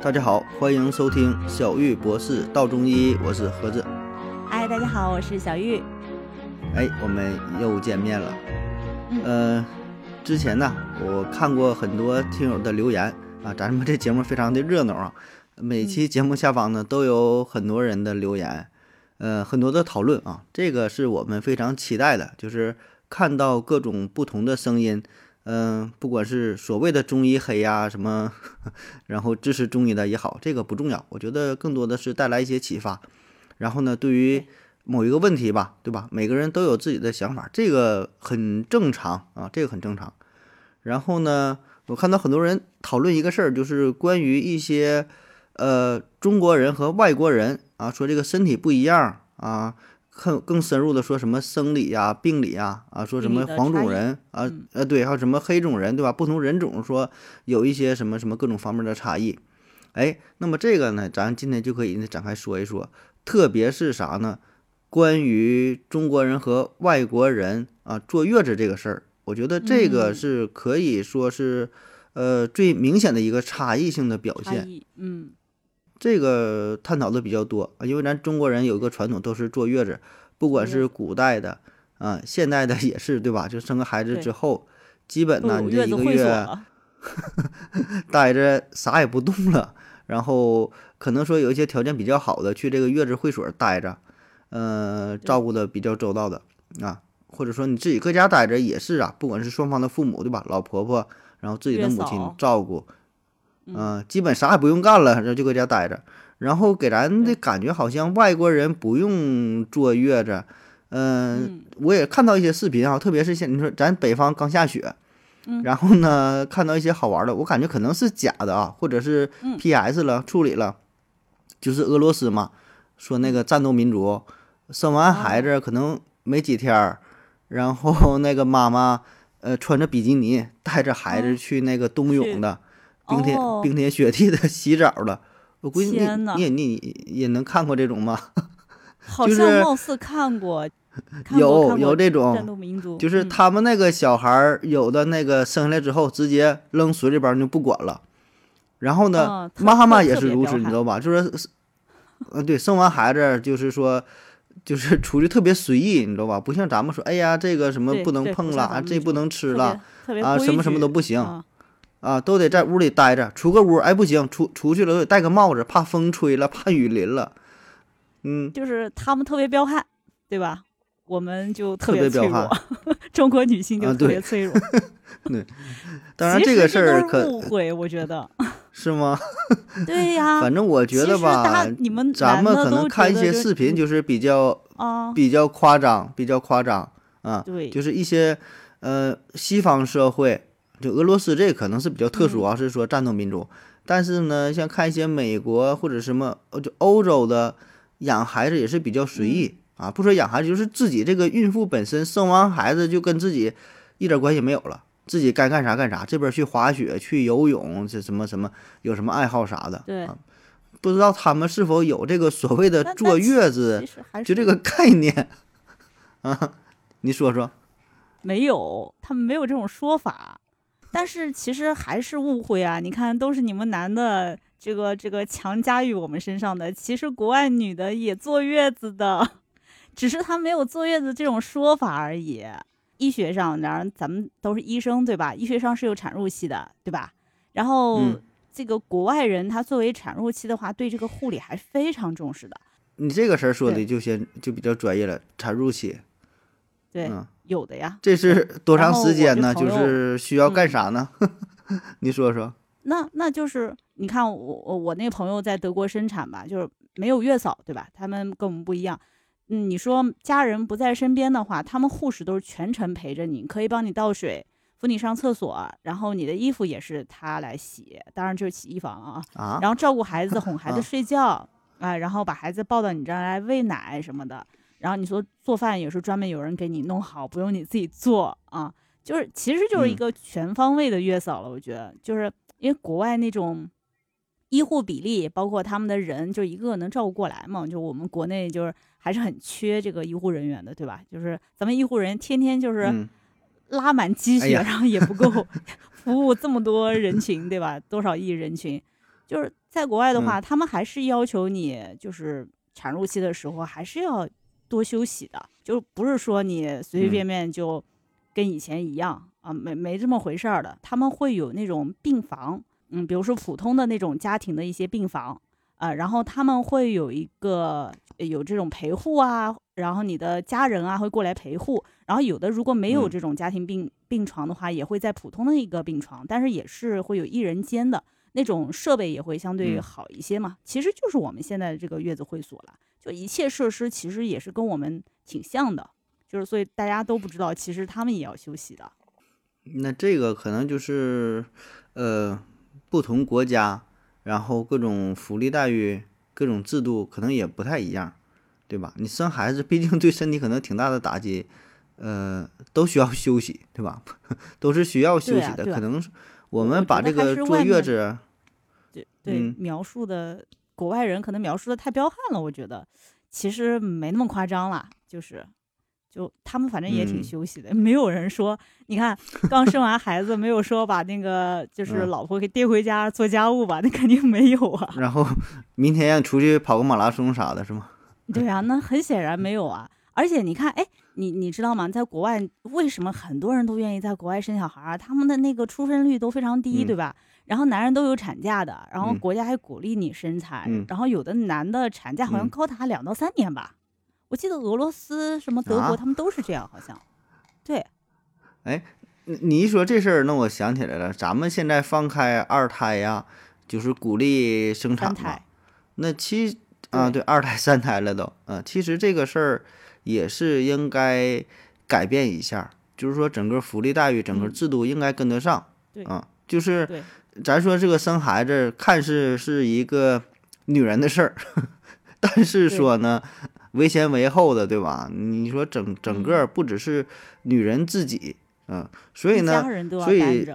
大家好，欢迎收听小玉博士道中医，我是盒子。哎，大家好，我是小玉。哎，我们又见面了。之前呢，我看过很多听友的留言啊，咱们这节目非常的热闹啊，每期节目下方呢都有很多人的留言，很多的讨论啊，这个是我们非常期待的，就是看到各种不同的声音。不管是所谓的中医黑呀什么，然后支持中医的也好，这个不重要，我觉得更多的是带来一些启发。然后呢，对于某一个问题吧，对吧？每个人都有自己的想法，这个很正常啊，这个很正常。然后呢，我看到很多人讨论一个事儿，就是关于一些中国人和外国人啊，说这个身体不一样啊。更深入的说什么生理呀、病理呀，啊，说什么黄种人啊，对，还有什么黑种人，对吧？不同人种说有一些什么什么各种方面的差异。哎，那么这个呢，咱今天就可以展开说一说，特别是啥呢？关于中国人和外国人啊坐月子这个事儿，我觉得这个是可以说是最明显的一个差异性的表现。嗯。这个探讨的比较多，因为咱中国人有一个传统，都是坐月子，不管是古代的啊、现代的也是，对吧？就生个孩子之后，基本呢你这一个月待着啥也不动了，然后可能说有一些条件比较好的去这个月子会所待着，照顾的比较周到的啊，或者说你自己搁家待着也是啊，不管是双方的父母，对吧？老婆婆，然后自己的母亲照顾。基本啥也不用干了，然后就搁家待着，然后给咱的感觉好像外国人不用坐月子。我也看到一些视频啊，特别是像你说咱北方刚下雪，然后呢看到一些好玩的，我感觉可能是假的啊，或者是 PS 了处理了，就是俄罗斯嘛，说那个战斗民族生完孩子可能没几天，然后那个妈妈穿着比基尼带着孩子去那个冬泳的。冰天雪地的洗澡了，我估计你也能看过这种吗？好像貌似看过，有这种战斗民族，就是他们那个小孩有的那个生下来之后直接扔水里边就不管了，然后呢，妈妈也是如此，你知道吧？就是，对，生完孩子就是说，就是出去特别随意，你知道吧？不像咱们说，哎呀，这个什么不能碰了啊，这不能吃了啊，什么什么都不行。啊，都得在屋里待着，出个屋，哎，不行，出去了都得戴个帽子，怕风吹了，怕雨淋了，就是他们特别彪悍，对吧？我们就特别脆弱，中国女性就特别脆弱。对，当然这个事儿可误会，我觉得是吗？对呀，反正我觉得吧，咱们可能看一些视频就是比较夸张啊，对，就是一些西方社会。就俄罗斯这可能是比较特殊啊，是说战斗民族，但是呢，像看一些美国或者什么，就欧洲的养孩子也是比较随意啊，不说养孩子，就是自己这个孕妇本身生完孩子就跟自己一点关系没有了，自己该干啥干啥，这边去滑雪、去游泳，这什么什么有什么爱好啥的，对、啊，不知道他们是否有这个所谓的坐月子，就这个概念啊？你说说，没有，他们没有这种说法。但是其实还是误会啊！你看，都是你们男的这个强加于我们身上的。其实国外女的也坐月子的，只是她没有坐月子这种说法而已。医学上，当然咱们都是医生，对吧？医学上是有产褥期的，对吧？然后这个国外人他作为产褥期的话，对这个护理还是非常重视的。你这个事儿说的就比较专业了，产褥期。对。有的呀，这是多长时间呢？就是需要干啥呢？你说说。那就是你看我那朋友在德国生产吧，就是没有月嫂，对吧？他们跟我们不一样。你说家人不在身边的话，他们护士都是全程陪着你，可以帮你倒水、扶你上厕所，然后你的衣服也是他来洗，当然就是洗衣房啊。然后照顾孩子、哄孩子睡觉啊，然后把孩子抱到你这儿来喂奶什么的。然后你说做饭也是专门有人给你弄好，不用你自己做啊，就是其实就是一个全方位的月嫂了。我觉得就是因为国外那种医护比例，包括他们的人就一个能照顾过来嘛，就我们国内就是还是很缺这个医护人员的，对吧？就是咱们医护人天天就是拉满鸡血，然后也不够服务这么多人群，对吧？多少亿人群，就是在国外的话，他们还是要求你就是产褥期的时候还是要多休息的，就是不是说你随随便便就跟以前一样啊，没这么回事儿的。他们会有那种病房，比如说普通的那种家庭的一些病房啊，然后他们会有一个有这种陪护啊，然后你的家人啊会过来陪护，然后有的如果没有这种家庭病床的话，也会在普通的一个病床，但是也是会有一人间的。那种设备也会相对好一些嘛，其实就是我们现在这个月子会所了，就一切设施其实也是跟我们挺像的，就是所以大家都不知道，其实他们也要休息的。那这个可能就是不同国家，然后各种福利待遇、各种制度可能也不太一样，对吧？你生孩子毕竟对身体可能挺大的打击，都需要休息，对吧？都是需要休息的，可能我们把这个坐月子。对，描述的国外人可能描述的太彪悍了，我觉得其实没那么夸张啦，就他们反正也挺休息的，没有人说你看刚生完孩子没有说把那个就是老婆给接回家做家务吧，那肯定没有啊。然后明天要出去跑个马拉松啥的是吗？对啊，那很显然没有啊。而且你看，哎，你知道吗？在国外为什么很多人都愿意在国外生小孩啊？他们的那个出生率都非常低，对吧？然后男人都有产假的，然后国家还鼓励你生产，然后有的男的产假好像高达2到3年吧，我记得俄罗斯什么德国他们都是这样，好像。对，哎，你一说这事儿，那我想起来了，咱们现在放开二胎呀，就是鼓励生产嘛。那其啊，对，二胎三胎了都，其实这个事儿也是应该改变一下，就是说整个福利待遇、整个制度应该跟得上。对啊，就是。对。咱说这个生孩子看似是一个女人的事儿，但是说呢为前为后的，对吧？你说整个不只是女人自己，所以呢，所以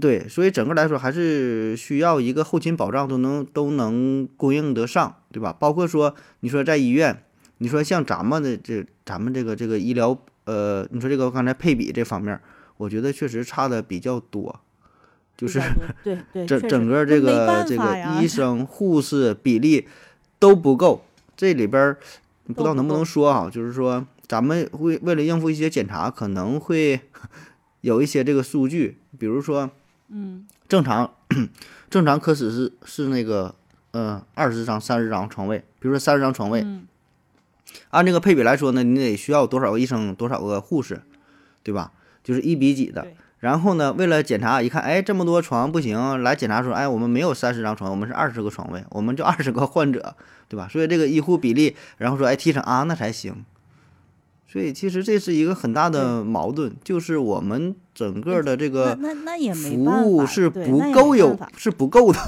对，所以整个来说还是需要一个后勤保障都能供应得上，对吧？包括说你说在医院，你说像咱们这个医疗，你说这个刚才配比这方面，我觉得确实差的比较多。就是对整个这个医生护士比例都不够，这里边不知道能不能说啊，就是说咱们会为了应付一些检查，可能会有一些这个数据，比如说，正常科室是那个20张30张床位，比如说30张床位，按这个配比来说呢，你得需要多少个医生多少个护士，对吧？就是1:几的。然后呢，为了检查一看，哎，这么多床不行，来检查说，哎，我们没有30张床，我们是20个床位，我们就20个患者，对吧？所以这个医护比例，然后说，哎，提成啊，那才行。所以其实这是一个很大的矛盾，就是我们整个的这个服务是不够的。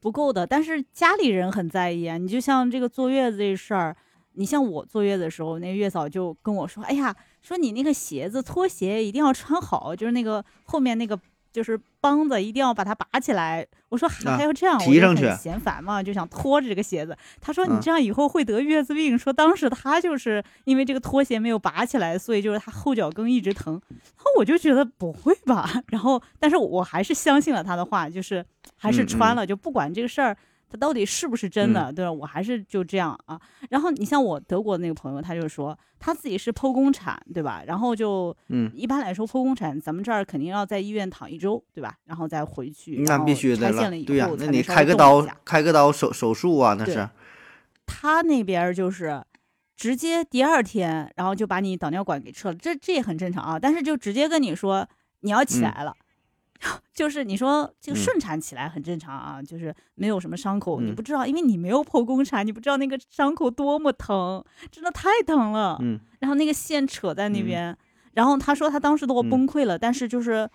不够的，但是家里人很在意啊。你就像这个坐月子这事儿，你像我坐月子的时候，那个月嫂就跟我说，哎呀。说你那个鞋子拖鞋一定要穿好，就是那个后面那个就是帮子一定要把它拔起来。我说还要这样，提上去我就很嫌烦嘛，就想拖着这个鞋子。他说你这样以后会得月子病。说当时他就是因为这个拖鞋没有拔起来，所以就是他后脚跟一直疼。然后我就觉得不会吧，然后但是我还是相信了他的话，就是还是穿了，就不管这个事儿。他到底是不是真的，对吧？我还是就这样啊。然后你像我德国那个朋友，他就说他自己是剖宫产，对吧？然后就一般来说剖宫产咱们这儿肯定要在医院躺1周，对吧？然后再回去，那必须的了。对呀，那你开个刀手术啊，那是。他那边就是直接第2天，然后就把你导尿管给撤了，这也很正常啊。但是就直接跟你说你要起来了。就是你说这个顺产起来很正常啊，就是没有什么伤口，你不知道，因为你没有剖宫产，你不知道那个伤口多么疼，真的太疼了。然后那个线扯在那边，然后他说他当时都崩溃了，但是就是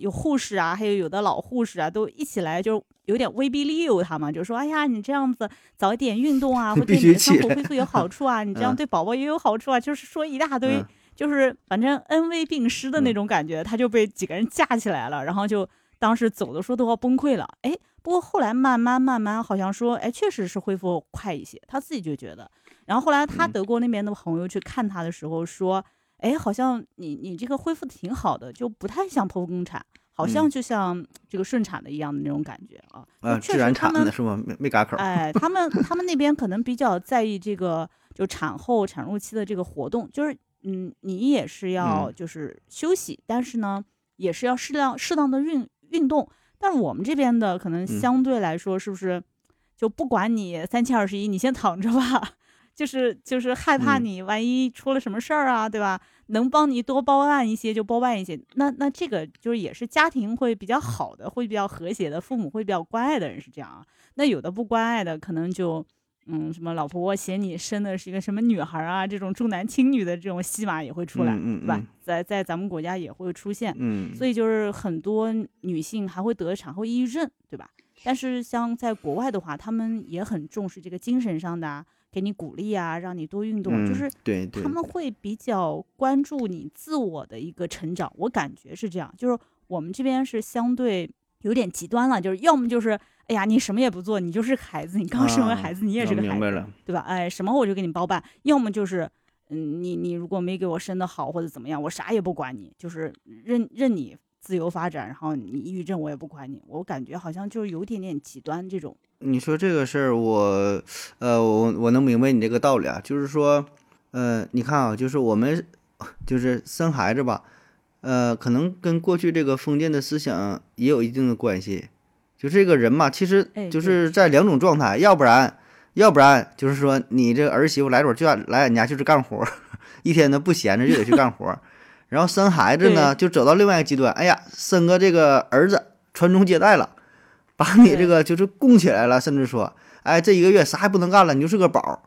有护士啊，还有的老护士啊，都一起来就有点威逼利诱他嘛，就说哎呀，你这样子早一点运动啊，会对你的伤口恢复有好处啊，你这样对宝宝也有好处啊，就是说一大堆。就是反正恩威并施的那种感觉，他就被几个人架起来了，然后就当时走的时候都要崩溃了。哎，不过后来慢慢好像说，哎，确实是恢复快一些，他自己就觉得。然后后来他德国那边的朋友去看他的时候说，哎，好像你这个恢复挺好的，就不太像剖宫产，好像就像这个顺产的一样的那种感觉啊。自然产的是吗？没嘎口。哎，他们那边可能比较在意这个，就产后产褥期的这个活动，就是你也是要就是休息，但是呢也是要适当的运动。但是我们这边的可能相对来说，是不是就不管你3721，你先躺着吧。就是害怕你万一出了什么事儿啊，对吧？能帮你多包办一些就包办一些。那这个就是也是家庭会比较好的，会比较和谐的，父母会比较关爱的人是这样啊。那有的不关爱的，可能就什么老婆婆嫌你生的是一个什么女孩啊，这种重男轻女的这种戏码也会出来，对吧？在咱们国家也会出现，所以就是很多女性还会得产后抑郁症，对吧？但是像在国外的话，他们也很重视这个精神上的啊。给你鼓励啊，让你多运动，就是他们会比较关注你自我的一个成长，我感觉是这样。就是我们这边是相对有点极端了，就是要么就是哎呀你什么也不做，你就是孩子，你刚生完孩子，你也是个孩子，对吧？哎，什么我就给你包办，要么就是你如果没给我生的好或者怎么样，我啥也不管你，就是任你自由发展，然后你抑郁症我也不管你，我感觉好像就是有点点极端这种。你说这个事儿，我能明白你这个道理啊，就是说，你看啊，就是我们就是生孩子吧，可能跟过去这个封建的思想也有一定的关系。就这个人嘛，其实就是在两种状态，要不然就是说你这儿媳妇来准就来俺家就是干活，一天都不闲着就得去干活，然后生孩子呢就走到另外一个极端，哎呀，生个这个儿子传宗接代了。把你这个就是供起来了，甚至说，哎，这一个月啥也不能干了，你就是个宝。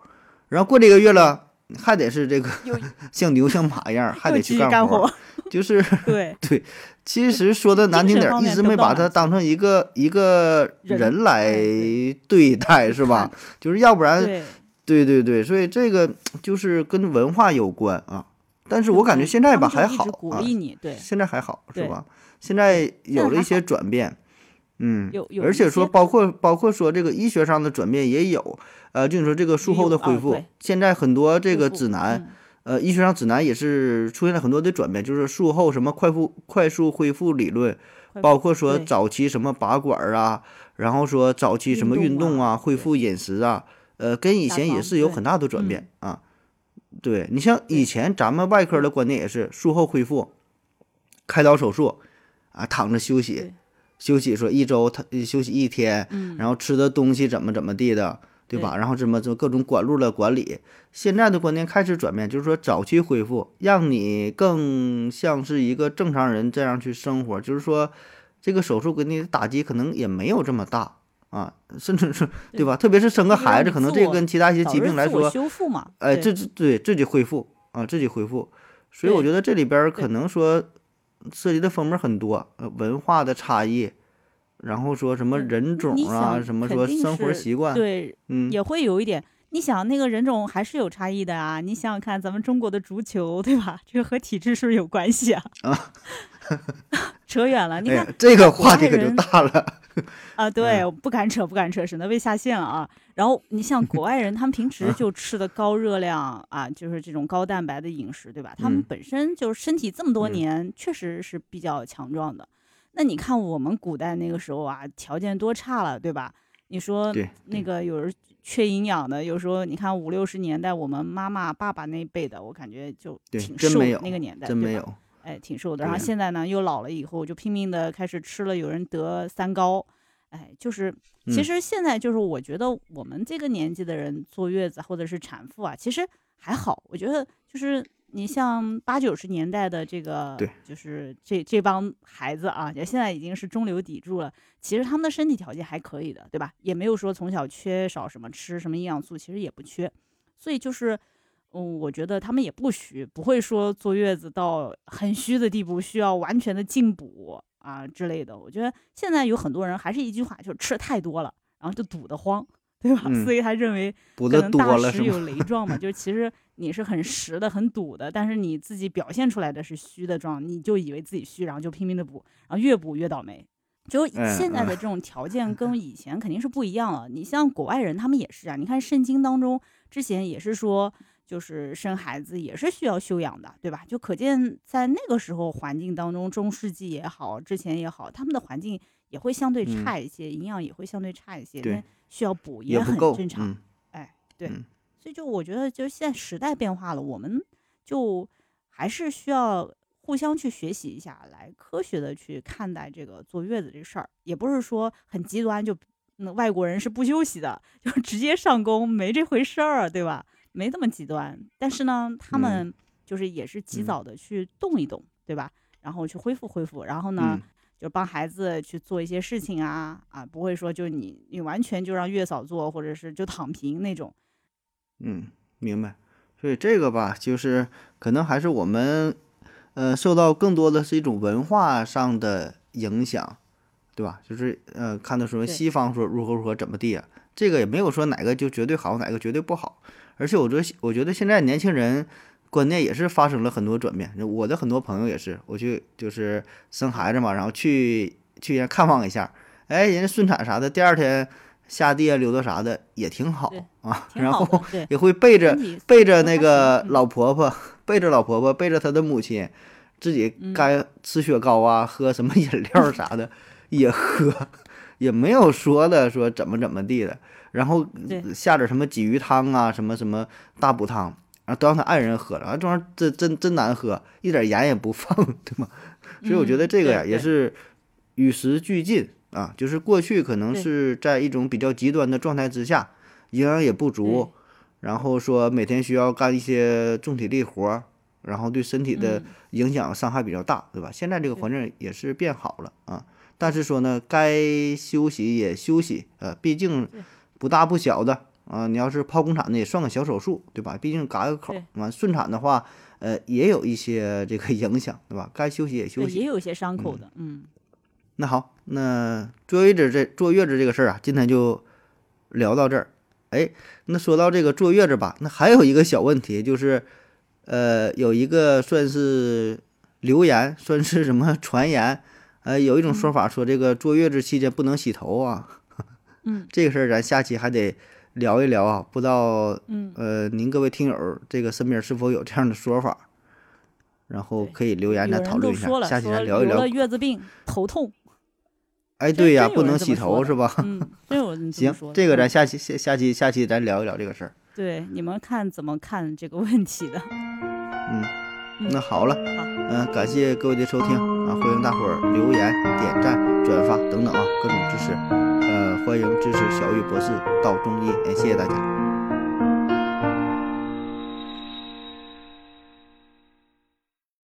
然后过这个月了，还得是这个像牛像马一样，还得去干活，就是对。其实说的难听点，一直没把它当成一个人来对待，是吧？就是要不然，对，所以这个就是跟文化有关啊。但是我感觉现在吧还好，鼓励你，对，现在还好是吧？现在有了一些转变。有而且说包括说这个医学上的转变也有，就你说这个术后的恢复，现在很多这个指南，医学上指南也是出现了很多的转变，就是术后什么快速恢复理论，包括说早期什么拔管啊，然后说早期什么运动啊，恢复饮食啊，跟以前也是有很大的转变啊。对，你像以前咱们外科的观点也是术后恢复，开刀手术啊，躺着休息说一周他休息一天，然后吃的东西怎么地的，对吧？然后怎么各种管路的管理，现在的观念开始转变，就是说早期恢复，让你更像是一个正常人这样去生活，就是说这个手术给你的打击可能也没有这么大啊，甚至是对吧？特别是生个孩子，可能这跟其他一些疾病来说，修复嘛，哎，自己恢复，所以我觉得这里边可能说。涉及的方面很多，文化的差异，然后说什么人种啊，什么说生活习惯，对，也会有一点。你想那个人种还是有差异的啊！你想想看，咱们中国的足球，对吧？这个和体制是不是有关系啊？啊，扯远了。你看、哎、这个话题可就大了啊！对，不敢扯，省得被下线了啊。然后你像国外人，他们平时就吃的高热量啊，就是这种高蛋白的饮食，对吧？他们本身就是身体这么多年、确实是比较强壮的。那你看我们古代那个时候啊，条件多差了，对吧？你说那个有人。缺营养的，有时候你看50、60年代，我们妈妈、爸爸那辈的，我感觉就挺瘦的那个年代，真没有，哎，挺瘦的。然后现在呢，又老了以后，就拼命的开始吃了，有人得3高，哎，就是其实现在就是我觉得我们这个年纪的人坐月子或者是产妇啊，其实还好，我觉得就是。你像80、90年代的这个，就是这帮孩子啊，现在已经是中流砥柱了。其实他们的身体条件还可以的，对吧？也没有说从小缺少什么吃什么营养素，其实也不缺。所以就是，我觉得他们也不会说坐月子到很虚的地步，需要完全的进补啊之类的。我觉得现在有很多人还是一句话，就是吃太多了，然后就堵得慌。对吧？所以他认为可能大实有雷状嘛，就是其实你是很实的、很堵的，但是你自己表现出来的是虚的状，你就以为自己虚，然后就拼命的补，然后越补越倒霉。就现在的这种条件跟以前肯定是不一样了。你像国外人，他们也是啊，你看圣经当中之前也是说。就是生孩子也是需要修养的，对吧？就可见在那个时候环境当中，中世纪也好，之前也好，他们的环境也会相对差一些，营养也会相对差一些，但需要补也很正常。哎，对，所以就我觉得，就现在时代变化了，我们就还是需要互相去学习一下，来科学的去看待这个坐月子这事儿，也不是说很极端，就外国人是不休息的，就直接上工，没这回事儿，对吧？没这么极端，但是呢，他们就是也是及早的去动一动，对吧？然后去恢复恢复，然后呢，就帮孩子去做一些事情啊啊，不会说就你完全就让月嫂做，或者是就躺平那种。嗯，明白。所以这个吧，就是可能还是我们受到更多的是一种文化上的影响，对吧？就是看到什么西方说如何如何怎么地啊，这个也没有说哪个就绝对好，哪个绝对不好。而且我觉得现在年轻人观念也是发生了很多转变。我的很多朋友也是，我去就是生孩子嘛，然后去人看望一下，哎，人家顺产啥的，第二天下地啊溜达啥的也挺好啊，然后也会背着那个老婆婆，背着她的母亲，自己该吃雪糕啊，喝什么饮料啥的也喝，也没有说怎么怎么地的。然后下点什么鲫鱼汤啊，什么什么大补汤，然后都让他爱人喝了，啊，这玩意儿真难喝，一点盐也不放，对吗？所以我觉得这个呀，也是与时俱进啊，就是过去可能是在一种比较极端的状态之下，营养也不足，然后说每天需要干一些重体力活，然后对身体的影响伤害比较大，对吧？现在这个环境也是变好了啊，但是说呢，该休息也休息，毕竟不大不小的啊，你要是剖宫产的也算个小手术，对吧？毕竟嘎个口嘛。顺产的话，也有一些这个影响，对吧？该休息也休息，也有一些伤口的。嗯，那好，那坐月子这个事儿啊，今天就聊到这儿。哎，那说到这个坐月子吧，那还有一个小问题就是，有一个算是流言，算是什么传言，有一种说法说这个坐月子期间不能洗头啊。嗯，这个事儿咱下期还得聊一聊啊，不知道您各位听友这个身边是否有这样的说法，然后可以留言来讨论一下，下期咱聊一聊。说月子病头痛，哎，对呀，不能洗头是吧？嗯，行，这个咱下期咱聊一聊这个事儿。对，你们看怎么看这个问题的？嗯，那好了，感谢各位的收听啊，欢迎大伙儿留言、点赞、转发等等啊，各种支持。欢迎支持小玉博士到中医，谢谢大家。